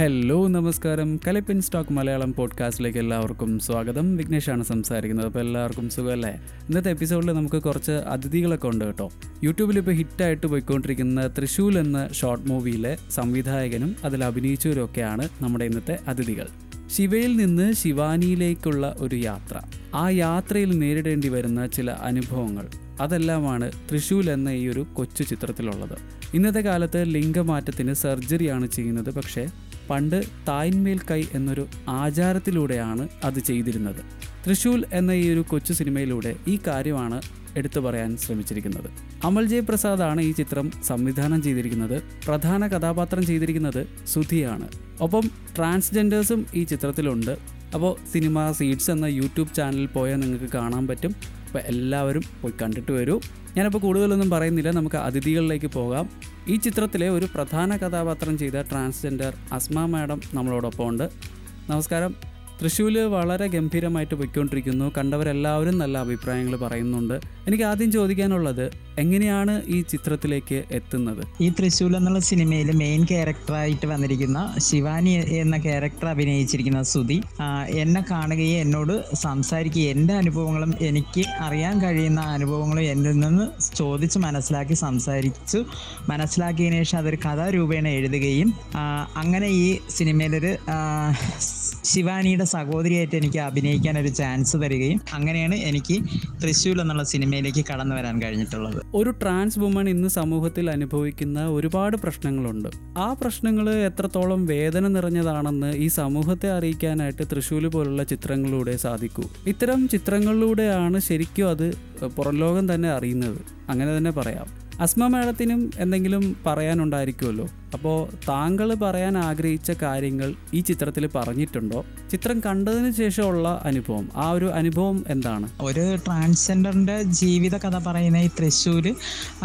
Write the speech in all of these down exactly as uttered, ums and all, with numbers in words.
Hello, നമസ്കാരം. കലിപ്പൻ stock Malayalam പോഡ്കാസ്റ്റിലേക്ക് എല്ലാവർക്കും സ്വാഗതം. വിഘ്നേഷാണ് സംസാരിക്കുന്നത്. അപ്പോൾ എല്ലാവർക്കും സുഖമല്ലേ? ഇന്നത്തെ എപ്പിസോഡിൽ നമുക്ക് കുറച്ച് അതിഥികളൊക്കെ ഉണ്ട് കേട്ടോ. യൂട്യൂബിൽ ഇപ്പോൾ ഹിറ്റായിട്ട് പോയിക്കൊണ്ടിരിക്കുന്ന തൃശ്ശൂൽ എന്ന ഷോർട്ട് മൂവിയിലെ സംവിധായകനും അതിൽ അഭിനയിച്ചവരും ഒക്കെയാണ് നമ്മുടെ ഇന്നത്തെ അതിഥികൾ. ശിവയിൽ നിന്ന് ശിവാനിയിലേക്കുള്ള ഒരു യാത്ര, ആ യാത്രയിൽ നേരിടേണ്ടി വരുന്ന ചില അനുഭവങ്ങൾ, അതെല്ലാമാണ് തൃശ്ശൂൽ എന്ന ഈ ഒരു കൊച്ചു ചിത്രത്തിലുള്ളത്. ഇന്നത്തെ കാലത്ത് ലിംഗമാറ്റത്തിന് സർജറിയാണ് ചെയ്യുന്നത്. പക്ഷേ പണ്ട് തായന്മേൽക്കൈ എന്നൊരു ആചാരത്തിലൂടെയാണ് അത് ചെയ്തിരുന്നത്. തൃശ്ശൂൽ എന്ന ഈ ഒരു കൊച്ചു സിനിമയിലൂടെ ഈ കാര്യമാണ് എടുത്തു പറയാൻ ശ്രമിച്ചിരിക്കുന്നത്. അമൽ ജയ് പ്രസാദാണ് ഈ ചിത്രം സംവിധാനം ചെയ്തിരിക്കുന്നത്. പ്രധാന കഥാപാത്രം ചെയ്തിരിക്കുന്നത് സുധിയാണ്. ഒപ്പം ട്രാൻസ്ജെൻഡേഴ്സും ഈ ചിത്രത്തിലുണ്ട്. അപ്പോൾ സിനിമാ സീഡ്സ് എന്ന യൂട്യൂബ് ചാനലിൽ പോയാൽ നിങ്ങൾക്ക് കാണാൻ പറ്റും. അപ്പോൾ എല്ലാവരും പോയി കണ്ടിട്ട് വരൂ. ഞാനപ്പോൾ കൂടുതലൊന്നും പറയുന്നില്ല, നമുക്ക് അതിഥികളിലേക്ക് പോകാം. ഈ ചിത്രത്തിലെ ഒരു പ്രധാന കഥാപാത്രം ചെയ്ത ട്രാൻസ്ജെൻഡർ അസ്മ മാഡം നമ്മളോടൊപ്പം ഉണ്ട്. നമസ്കാരം. തൃശ്ശൂൽ വളരെ ഗംഭീരമായിട്ട് പോയിക്കൊണ്ടിരിക്കുന്നു. കണ്ടവരെല്ലാവരും നല്ല അഭിപ്രായങ്ങൾ പറയുന്നുണ്ട്. എനിക്ക് ആദ്യം ചോദിക്കാനുള്ളത്, എങ്ങനെയാണ് ഈ ചിത്രത്തിലേക്ക് എത്തുന്നത്? ഈ തൃശ്ശൂൽ എന്നുള്ള സിനിമയിൽ മെയിൻ ക്യാരക്ടറായിട്ട് വന്നിരിക്കുന്ന ശിവാനി എന്ന ക്യാരക്ടർ അഭിനയിച്ചിരിക്കുന്ന സുധി എന്നെ കാണുകയും എന്നോട് സംസാരിക്കുകയും എൻ്റെ അനുഭവങ്ങളും എനിക്ക് അറിയാൻ കഴിയുന്ന അനുഭവങ്ങളും എന്നിൽ നിന്ന് ചോദിച്ച് മനസ്സിലാക്കി സംസാരിച്ചു മനസ്സിലാക്കിയതിനു ശേഷം അതൊരു കഥാരൂപേണ എഴുതുകയും അങ്ങനെ ഈ സിനിമയിലൊരു ശിവാനിയുടെ സഹോദരിയായിട്ട് എനിക്ക് അഭിനയിക്കാൻ ഒരു ചാൻസ് തരികയും അങ്ങനെയാണ് എനിക്ക് തൃശ്ശൂൽ എന്നുള്ള സിനിമയിലേക്ക് കടന്നു വരാൻ കഴിഞ്ഞിട്ടുള്ളത്. ഒരു ട്രാൻസ് വുമൺ ഇന്ന് സമൂഹത്തിൽ അനുഭവിക്കുന്ന ഒരുപാട് പ്രശ്നങ്ങളുണ്ട്. ആ പ്രശ്നങ്ങൾ എത്രത്തോളം വേദന നിറഞ്ഞതാണെന്ന് ഈ സമൂഹത്തെ അറിയിക്കാനായിട്ട് തൃശ്ശൂൽ പോലുള്ള ചിത്രങ്ങളിലൂടെ സാധിക്കൂ. ഇത്തരം ചിത്രങ്ങളിലൂടെയാണ് ശരിക്കും അത് പുറംലോകം തന്നെ അറിയുന്നത്, അങ്ങനെ തന്നെ പറയാം. അസ്മ മാഡത്തിനും എന്തെങ്കിലും പറയാനുണ്ടായിരിക്കുമല്ലോ. അപ്പോൾ താങ്കൾ പറയാൻ ആഗ്രഹിച്ച കാര്യങ്ങൾ ഈ ചിത്രത്തിൽ പറഞ്ഞിട്ടുണ്ടോ? ചിത്രം കണ്ടതിന് ശേഷമുള്ള അനുഭവം, ആ ഒരു അനുഭവം എന്താണ്? ഒരു ട്രാൻസ്ജെൻഡറിൻ്റെ ജീവിത കഥ പറയുന്ന ഈ തൃശ്ശൂൽ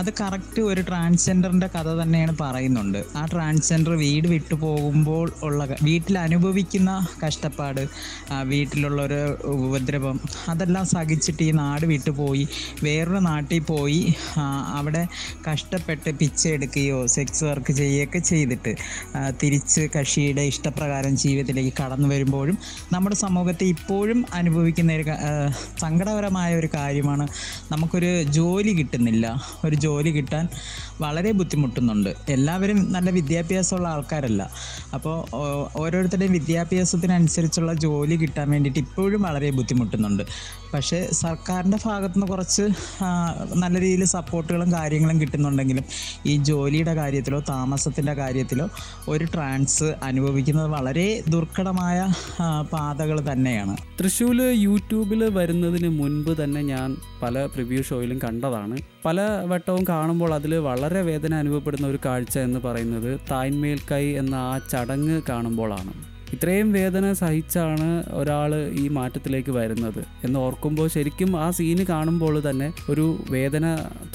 അത് കറക്റ്റ് ഒരു ട്രാൻസ്ജെൻഡറിൻ്റെ കഥ തന്നെയാണ് പറയുന്നുണ്ട്. ആ ട്രാൻസ്ജെൻഡർ വീട് വിട്ടു പോകുമ്പോൾ ഉള്ള വീട്ടിൽ അനുഭവിക്കുന്ന കഷ്ടപ്പാട്, വീട്ടിലുള്ളൊരു ഉപദ്രവം, അതെല്ലാം സഹിച്ചിട്ട് ഈ നാട് വിട്ടു പോയി വേറൊരു നാട്ടിൽ പോയി അവിടെ കഷ്ടപ്പെട്ട് പിച്ചെടുക്കുകയോ സെക്സ് വർക്ക് ചെയ്യുകയോ ചെയ്തിട്ട് തിരിച്ച് കക്ഷിയുടെ ഇഷ്ടപ്രകാരം ജീവിതത്തിലേക്ക് കടന്നു വരുമ്പോഴും നമ്മുടെ സമൂഹത്തെ ഇപ്പോഴും അനുഭവിക്കുന്ന ഒരു സങ്കടകരമായ ഒരു കാര്യമാണ്. നമുക്കൊരു ജോലി കിട്ടുന്നില്ല, ഒരു ജോലി കിട്ടാൻ വളരെ ബുദ്ധിമുട്ടുന്നുണ്ട്. എല്ലാവരും നല്ല വിദ്യാഭ്യാസമുള്ള ആൾക്കാരല്ല. അപ്പോൾ ഓരോരുത്തരുടെയും വിദ്യാഭ്യാസത്തിനനുസരിച്ചുള്ള ജോലി കിട്ടാൻ വേണ്ടിയിട്ട് ഇപ്പോഴും വളരെ ബുദ്ധിമുട്ടുന്നുണ്ട്. പക്ഷേ സർക്കാരിൻ്റെ ഭാഗത്തു നിന്ന് കുറച്ച് നല്ല രീതിയിൽ സപ്പോർട്ടുകളും കാര്യങ്ങളും കിട്ടുന്നുണ്ടെങ്കിലും ഈ ജോലിയുടെ കാര്യത്തിലോ താമസത്തിൻ്റെ കാര്യത്തിലോ ഒരു ട്രാൻസ് അനുഭവിക്കുന്നത് വളരെ ദുർഘടമായ പാതകൾ തന്നെയാണ്. തൃശ്ശൂൽ യൂട്യൂബിൽ വരുന്നതിന് മുൻപ് തന്നെ ഞാൻ പല പ്രിവ്യൂ ഷോയിലും കണ്ടതാണ്. പല വട്ടവും കാണുമ്പോൾ അതിൽ വളരെ വേദന അനുഭവപ്പെടുന്ന ഒരു കാഴ്ച എന്ന് പറയുന്നത് തായന്മേൽക്കൈ എന്ന ആ ചടങ്ങ് കാണുമ്പോഴാണ്. ഇത്രയും വേദന സഹിച്ചാണ് ഒരാൾ ഈ മാറ്റത്തിലേക്ക് വരുന്നത് എന്ന് ഓർക്കുമ്പോൾ ശരിക്കും ആ സീന് കാണുമ്പോൾ തന്നെ ഒരു വേദന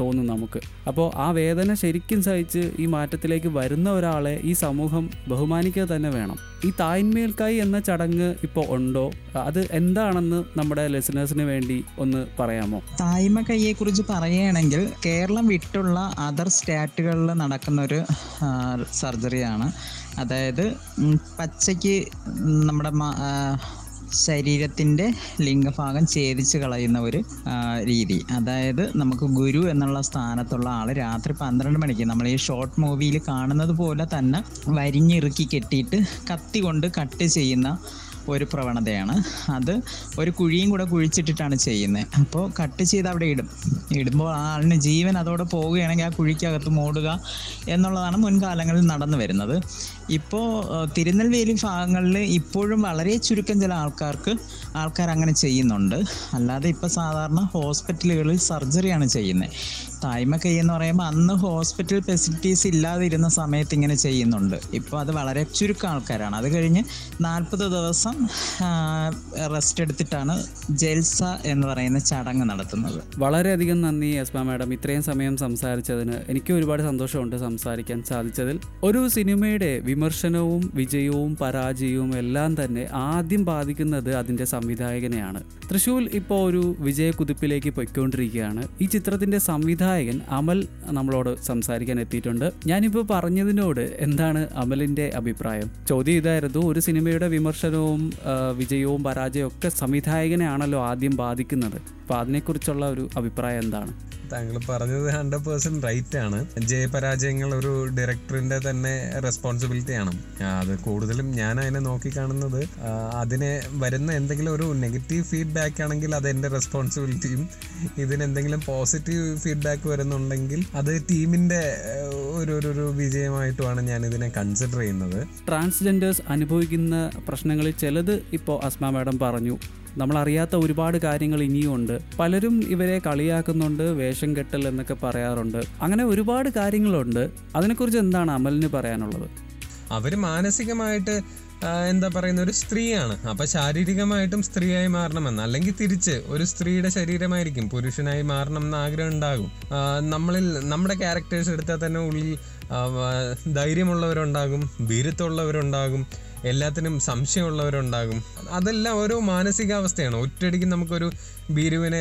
തോന്നും നമുക്ക്. അപ്പോൾ ആ വേദന ശരിക്കും സഹിച്ച് ഈ മാറ്റത്തിലേക്ക് വരുന്ന ഒരാളെ ഈ സമൂഹം ബഹുമാനിക്കുക തന്നെ വേണം. ഈ തായന്മേൽക്കായി എന്ന ചടങ്ങ് ഇപ്പോൾ ഉണ്ടോ? അത് എന്താണെന്ന് നമ്മുടെ ലിസണേഴ്സിന് വേണ്ടി ഒന്ന് പറയാമോ? തായ്മ കൈയെ കുറിച്ച് പറയുകയാണെങ്കിൽ കേരളം വിട്ടുള്ള അതർ സ്റ്റേറ്റുകളിൽ നടക്കുന്ന ഒരു സർജറിയാണ്. അതായത് പച്ചയ്ക്ക് നമ്മുടെ ശരീരത്തിൻ്റെ ലിംഗഭാഗം ഛേദിച്ച് കളയുന്ന ഒരു രീതി. അതായത് നമുക്ക് ഗുരു എന്നുള്ള സ്ഥാനത്തുള്ള ആൾ രാത്രി പന്ത്രണ്ട് മണിക്ക് നമ്മൾ ഈ ഷോർട്ട് മൂവിയിൽ കാണുന്നത് പോലെ തന്നെ വരിഞ്ഞിറുക്കി കെട്ടിയിട്ട് കത്തി കൊണ്ട് കട്ട് ചെയ്യുന്ന ഒരു പ്രവണതയാണ്. അത് ഒരു കുഴിയും കൂടെ കുഴിച്ചിട്ടിട്ടാണ് ചെയ്യുന്നത്. അപ്പോൾ കട്ട് ചെയ്ത് അവിടെ ഇടും. ഇടുമ്പോൾ ആ ആളിന് ജീവൻ അതോടെ പോവുകയാണെങ്കിൽ ആ കുഴിക്കകത്ത് മൂടുക എന്നുള്ളതാണ് മുൻകാലങ്ങളിൽ നടന്നു വരുന്നത്. ഇപ്പോൾ തിരുനെൽവേലി ഭാഗങ്ങളിൽ ഇപ്പോഴും വളരെ ചുരുക്കം ചില ആൾക്കാർക്ക് ആൾക്കാർ അങ്ങനെ ചെയ്യുന്നുണ്ട്. അല്ലാതെ ഇപ്പോൾ സാധാരണ ഹോസ്പിറ്റലുകളിൽ സർജറിയാണ് ചെയ്യുന്നത്. തായ്മക്കൈ എന്ന് പറയുമ്പോൾ അന്ന് ഹോസ്പിറ്റൽ ഫെസിലിറ്റീസ് ഇല്ലാതിരുന്ന സമയത്ത് ഇങ്ങനെ ചെയ്യുന്നുണ്ട്. ഇപ്പോൾ അത് വളരെ ചുരുക്കം ആൾക്കാരാണ്. അത് കഴിഞ്ഞ് നാൽപ്പത് ദിവസം റെസ്റ്റ് എടുത്തിട്ടാണ് ജൽസ എന്ന് പറയുന്ന ചടങ്ങ് നടത്തുന്നത്. വളരെയധികം നന്ദി അസ്മ മാഡം, ഇത്രയും സമയം സംസാരിച്ചതിന്. എനിക്ക് ഒരുപാട് സന്തോഷമുണ്ട് സംസാരിക്കാൻ സാധിച്ചതിൽ. ഒരു സിനിമയുടെ വിമർശനവും വിജയവും പരാജയവും എല്ലാം തന്നെ ആദ്യം ബാധിക്കുന്നത് അതിൻ്റെ സംവിധായകനെയാണ്. തൃശ്ശൂൽ ഇപ്പോൾ ഒരു വിജയക്കുതിപ്പിലേക്ക് പൊയ്ക്കൊണ്ടിരിക്കുകയാണ്. ഈ ചിത്രത്തിൻ്റെ സംവിധാനം സഹായകൻ അമൽ നമ്മളോട് സംസാരിക്കാൻ എത്തിയിട്ടുണ്ട്. ഞാനിപ്പോൾ പറഞ്ഞതിനോട് എന്താണ് അമലിൻ്റെ അഭിപ്രായം? ചോദ്യം ഇതായിരുന്നു, ഒരു സിനിമയുടെ വിമർശനവും വിജയവും പരാജയവും ഒക്കെ സംവിധായകനെ ആണല്ലോ ആദ്യം ബാധിക്കുന്നത്. അപ്പോൾ അതിനെക്കുറിച്ചുള്ള ഒരു അഭിപ്രായം എന്താണ്? താങ്കൾ പറഞ്ഞത് ഹൺഡ്രഡ് പേഴ്സെന്റ് റൈറ്റ് ആണ്. ജയപരാജയങ്ങൾ ഒരു ഡയറക്ടറിന്റെ തന്നെ റെസ്പോൺസിബിലിറ്റിയാണ്. അത് കൂടുതലും ഞാൻ അതിനെ നോക്കിക്കാണുന്നത്, അതിനെ വരുന്ന എന്തെങ്കിലും ഒരു നെഗറ്റീവ് ഫീഡ്ബാക്ക് ആണെങ്കിൽ അത് എൻ്റെ റെസ്പോൺസിബിലിറ്റിയും, ഇതിനെന്തെങ്കിലും പോസിറ്റീവ് ഫീഡ്ബാക്ക് വരുന്നുണ്ടെങ്കിൽ അത് ടീമിന്റെ ഒരു ഒരു വിജയമായിട്ടുമാണ് ഞാൻ ഇതിനെ കൺസിഡർ ചെയ്യുന്നത്. ട്രാൻസ്ജെൻഡേഴ്സ് അനുഭവിക്കുന്ന പ്രശ്നങ്ങളിൽ ചിലത് ഇപ്പോൾ അസ്മ മാഡം പറഞ്ഞു, നമ്മളറിയാത്ത ഒരുപാട് കാര്യങ്ങൾ ഇനിയും ഉണ്ട്. പലരും ഇവരെ കളിയാക്കുന്നുണ്ട്, വേഷം കെട്ടൽ എന്നൊക്കെ പറയാറുണ്ട്. അങ്ങനെ ഒരുപാട് കാര്യങ്ങളുണ്ട്. അതിനെക്കുറിച്ച് എന്താണ് അമലിന് പറയാനുള്ളത്? അവർ മാനസികമായിട്ട് എന്താ പറയുന്ന ഒരു സ്ത്രീയാണ്, അപ്പം ശാരീരികമായിട്ടും സ്ത്രീയായി മാറണമെന്ന്, അല്ലെങ്കിൽ തിരിച്ച് ഒരു സ്ത്രീയുടെ ശരീരമായിരിക്കും പുരുഷനായി മാറണം എന്ന് ആഗ്രഹം ഉണ്ടാകും. നമ്മളിൽ നമ്മുടെ ക്യാരക്ടേഴ്സ് എടുത്താൽ തന്നെ ഉള്ളിൽ ധൈര്യമുള്ളവരുണ്ടാകും, വീരത്തുള്ളവരുണ്ടാകും, എല്ലാത്തിനും സംശയമുള്ളവരുണ്ടാകും. അതെല്ലാം ഓരോ മാനസികാവസ്ഥയാണ്. ഒറ്റയടിക്ക് നമുക്കൊരു ഭീരുവിനെ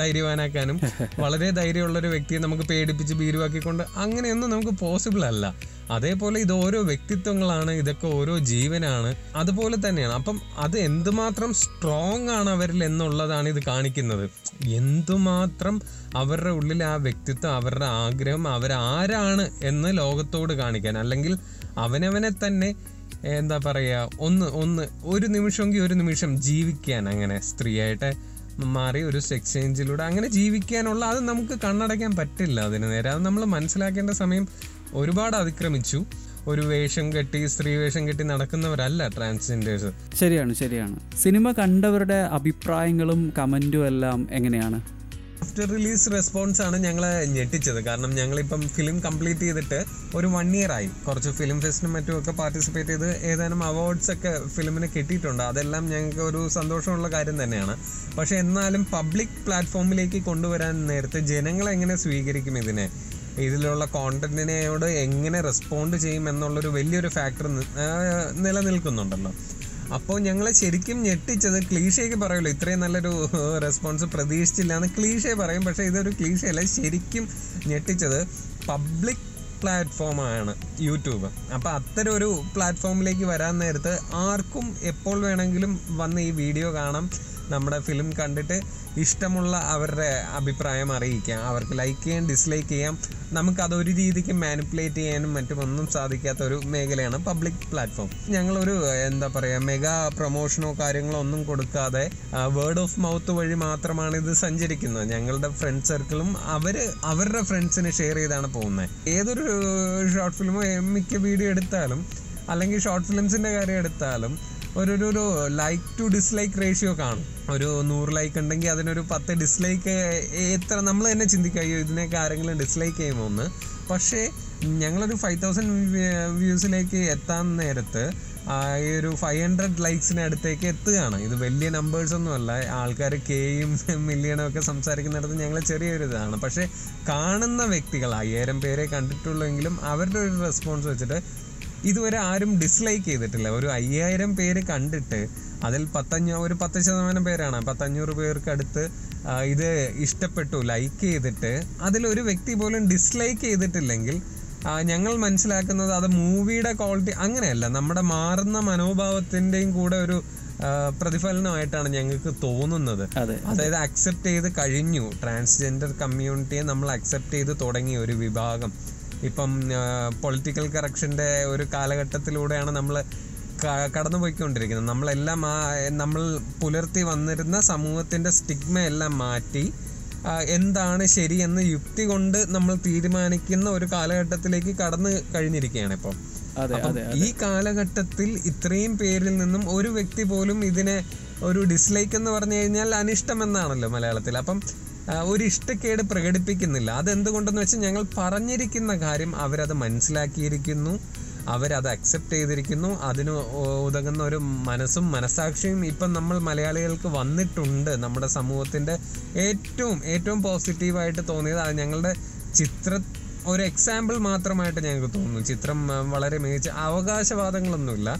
ധൈര്യവാനാക്കാനും വളരെ ധൈര്യമുള്ളൊരു വ്യക്തിയെ നമുക്ക് പേടിപ്പിച്ച് ഭീരുവാക്കിക്കൊണ്ട് അങ്ങനെയൊന്നും നമുക്ക് പോസിബിൾ അല്ല. അതേപോലെ ഇത് ഓരോ വ്യക്തിത്വങ്ങളാണ്, ഇതൊക്കെ ഓരോ ജീവനാണ്, അതുപോലെ തന്നെയാണ്. അപ്പം അത് എന്തുമാത്രം സ്ട്രോങ് ആണ് അവരിൽ എന്നുള്ളതാണ് ഇത് കാണിക്കുന്നത്. എന്തുമാത്രം അവരുടെ ഉള്ളിൽ ആ വ്യക്തിത്വം, അവരുടെ ആഗ്രഹം, അവരാരാണ് എന്ന് ലോകത്തോട് കാണിക്കാൻ, അല്ലെങ്കിൽ അവനവനെ തന്നെ എന്താ പറയുക, ഒന്ന് ഒന്ന് ഒരു നിമിഷമെങ്കിൽ ഒരു നിമിഷം ജീവിക്കാൻ, അങ്ങനെ സ്ത്രീയായിട്ട് മാറി ഒരു എക്സ്ചേഞ്ചിലൂടെ അങ്ങനെ ജീവിക്കാനുള്ള, അത് നമുക്ക് കണ്ണടയ്ക്കാൻ പറ്റില്ല. അതിന് നേരെ അത് നമ്മൾ മനസ്സിലാക്കേണ്ട സമയം ഒരുപാട് അതിക്രമിച്ചു. ഒരു വേഷം കെട്ടി, സ്ത്രീ വേഷം കെട്ടി നടക്കുന്നവരല്ല ട്രാൻസ്ജെൻഡേഴ്സ്. ശരിയാണ് ശരിയാണ് സിനിമ കണ്ടവരുടെ അഭിപ്രായങ്ങളും കമന്റും എല്ലാം എങ്ങനെയാണ്? ആഫ്റ്റർ റിലീസ് റെസ്പോൺസ് ആണ് ഞങ്ങളെ ഞെട്ടിച്ചത്. കാരണം ഞങ്ങളിപ്പം ഫിലിം കംപ്ലീറ്റ് ചെയ്തിട്ട് ഒരു വൺ ഇയർ ആയി. കുറച്ച് ഫിലിം ഫെസ്റ്റിനും മറ്റുമൊക്കെ പാർട്ടിസിപ്പേറ്റ് ചെയ്ത് ഏതാനും അവാർഡ്സൊക്കെ ഫിലിമിന് കിട്ടിയിട്ടുണ്ട്. അതെല്ലാം ഞങ്ങൾക്ക് ഒരു സന്തോഷമുള്ള കാര്യം തന്നെയാണ്. പക്ഷേ എന്നാലും പബ്ലിക് പ്ലാറ്റ്ഫോമിലേക്ക് കൊണ്ടുവരാൻ നേരത്തെ ജനങ്ങളെങ്ങനെ സ്വീകരിക്കും, ഇതിനെ ഇതിലുള്ള കോണ്ടന്റിനോട് എങ്ങനെ റെസ്പോണ്ട് ചെയ്യും എന്നുള്ളൊരു വലിയൊരു ഫാക്ടർ നിലനിൽക്കുന്നുണ്ടല്ലോ. അപ്പോൾ ഞങ്ങളെ ശരിക്കും ഞെട്ടിച്ചത്, ക്ലീഷേക്ക് പറയുമല്ലോ, ഇത്രയും നല്ലൊരു റെസ്പോൺസ് പ്രതീക്ഷിച്ചില്ല എന്ന് ക്ലീഷേ പറയും, പക്ഷേ ഇതൊരു ക്ലീഷയല്ല. ശരിക്കും ഞെട്ടിച്ചത് പബ്ലിക് പ്ലാറ്റ്ഫോമാണ് യൂട്യൂബ്. അപ്പോൾ അത്തരം ഒരു പ്ലാറ്റ്ഫോമിലേക്ക് വരാൻ നേരത്ത് ആർക്കും എപ്പോൾ വേണമെങ്കിലും വന്ന് ഈ വീഡിയോ കാണാം, നമ്മുടെ ഫിലിം കണ്ടിട്ട് ഇഷ്ടമുള്ള അവരുടെ അഭിപ്രായം അറിയിക്കാം, അവർക്ക് ലൈക്ക് ചെയ്യാം, ഡിസ്ലൈക്ക് ചെയ്യാം. നമുക്കതൊരു രീതിക്ക് മാനിപ്പുലേറ്റ് ചെയ്യാനും മറ്റുമൊന്നും സാധിക്കാത്ത ഒരു മേഖലയാണ് പബ്ലിക് പ്ലാറ്റ്ഫോം. ഞങ്ങളൊരു എന്താ പറയുക മെഗാ പ്രൊമോഷനോ കാര്യങ്ങളോ ഒന്നും കൊടുക്കാതെ വേർഡ് ഓഫ് മൗത്ത് വഴി മാത്രമാണ് ഇത് സഞ്ചരിക്കുന്നത്. ഞങ്ങളുടെ ഫ്രണ്ട് സർക്കിളും അവർ അവരുടെ ഫ്രണ്ട്സിന് ഷെയർ ചെയ്താണ് പോകുന്നത്. ഏതൊരു ഷോർട്ട് ഫിലിമോ മിക്ക വീഡിയോ എടുത്താലും, അല്ലെങ്കിൽ ഷോർട്ട് ഫിലിംസിൻ്റെ കാര്യം എടുത്താലും, ഒരു ലൈക്ക് ടു ഡിസ്ലൈക്ക് റേഷ്യോ കാണും. ഒരു നൂറ് ലൈക്ക് ഉണ്ടെങ്കിൽ അതിനൊരു പത്ത് ഡിസ്ലൈക്ക്. എത്ര നമ്മൾ തന്നെ ചിന്തിക്കുകയോ ഇതിനൊക്കെ ആരെങ്കിലും ഡിസ്ലൈക്ക് ചെയ്യുമോ എന്ന്. പക്ഷേ ഞങ്ങളൊരു ഫൈവ് തൗസൻഡ് വ്യൂസിലേക്ക് എത്താൻ നേരത്ത് ഈ ഒരു ഫൈവ് ഹൺഡ്രഡ് ലൈക്സിന് അടുത്തേക്ക് എത്തുകയാണ്. ഇത് വലിയ നമ്പേഴ്സൊന്നുമല്ല. ആൾക്കാർ കെയും മില്യണും ഒക്കെ സംസാരിക്കുന്നിടത്ത് ഞങ്ങൾ ചെറിയൊരു ഇതാണ്. പക്ഷേ കാണുന്ന വ്യക്തികൾ അയ്യായിരം പേരെ കണ്ടിട്ടുള്ളെങ്കിലും അവരുടെ ഒരു റെസ്പോൺസ് വെച്ചിട്ട് ഇതുവരെ ആരും ഡിസ്ലൈക്ക് ചെയ്തിട്ടില്ല. ഒരു അയ്യായിരം പേര് കണ്ടിട്ട് അതിൽ പത്തഞ്ഞൂ ഒരു പത്ത് ശതമാനം പേരാണ്, പത്തഞ്ഞൂറ് പേർക്കടുത്ത് ഇത് ഇഷ്ടപ്പെട്ടു ലൈക്ക് ചെയ്തിട്ട് അതിലൊരു വ്യക്തി പോലും ഡിസ്ലൈക്ക് ചെയ്തിട്ടില്ലെങ്കിൽ ഞങ്ങൾ മനസ്സിലാക്കുന്നത് അത് മൂവിയുടെ ക്വാളിറ്റി അങ്ങനെയല്ല, നമ്മുടെ മാറുന്ന മനോഭാവത്തിൻ്റെയും കൂടെ ഒരു പ്രതിഫലനമായിട്ടാണ് ഞങ്ങൾക്ക് തോന്നുന്നത്. അതായത് അക്സെപ്റ്റ് ചെയ്ത് കഴിഞ്ഞു, ട്രാൻസ്ജെൻഡർ കമ്മ്യൂണിറ്റിയെ നമ്മൾ അക്സെപ്റ്റ് ചെയ്ത് തുടങ്ങിയ ഒരു വിഭാഗം. ഇപ്പം പൊളിറ്റിക്കൽ കറക്ഷൻ്റെ ഒരു കാലഘട്ടത്തിലൂടെയാണ് നമ്മൾ കടന്നു പോയിക്കൊണ്ടിരിക്കുന്നത്. നമ്മളെല്ലാം ആ നമ്മൾ പുലർത്തി വന്നിരുന്ന സമൂഹത്തിൻ്റെ സ്റ്റിഗ്മയെല്ലാം മാറ്റി എന്താണ് ശരിയെന്ന് യുക്തി കൊണ്ട് നമ്മൾ തീരുമാനിക്കുന്ന ഒരു കാലഘട്ടത്തിലേക്ക് കടന്നു കഴിഞ്ഞിരിക്കുകയാണ് ഇപ്പോൾ. ഈ കാലഘട്ടത്തിൽ ഇത്രയും പേരിൽ നിന്നും ഒരു വ്യക്തി പോലും ഇതിനെ ഒരു ഡിസ്ലൈക്ക് എന്ന് പറഞ്ഞു കഴിഞ്ഞാൽ അനിഷ്ടം എന്നാണല്ലോ മലയാളത്തിൽ. അപ്പം ഒരു ഇഷ്ടക്കേട് പ്രകടിപ്പിക്കുന്നില്ല. അതെന്തുകൊണ്ടെന്ന് വെച്ചാൽ ഞങ്ങൾ പറഞ്ഞിരിക്കുന്ന കാര്യം അവരത് മനസ്സിലാക്കിയിരിക്കുന്നു, അവരത് അക്സെപ്റ്റ് ചെയ്തിരിക്കുന്നു. അതിന് ഉതകുന്ന ഒരു മനസ്സും മനസ്സാക്ഷിയും ഇപ്പം നമ്മൾ മലയാളികൾക്ക് വന്നിട്ടുണ്ട്. നമ്മുടെ സമൂഹത്തിൻ്റെ ഏറ്റവും ഏറ്റവും പോസിറ്റീവായിട്ട് തോന്നിയത് അത് ഞങ്ങളുടെ ചിത്ര ഒരു എക്സാമ്പിൾ മാത്രമായിട്ട് ഞങ്ങൾക്ക് തോന്നുന്നു. ചിത്രം വളരെ മികച്ച അവകാശവാദങ്ങളൊന്നുമില്ല,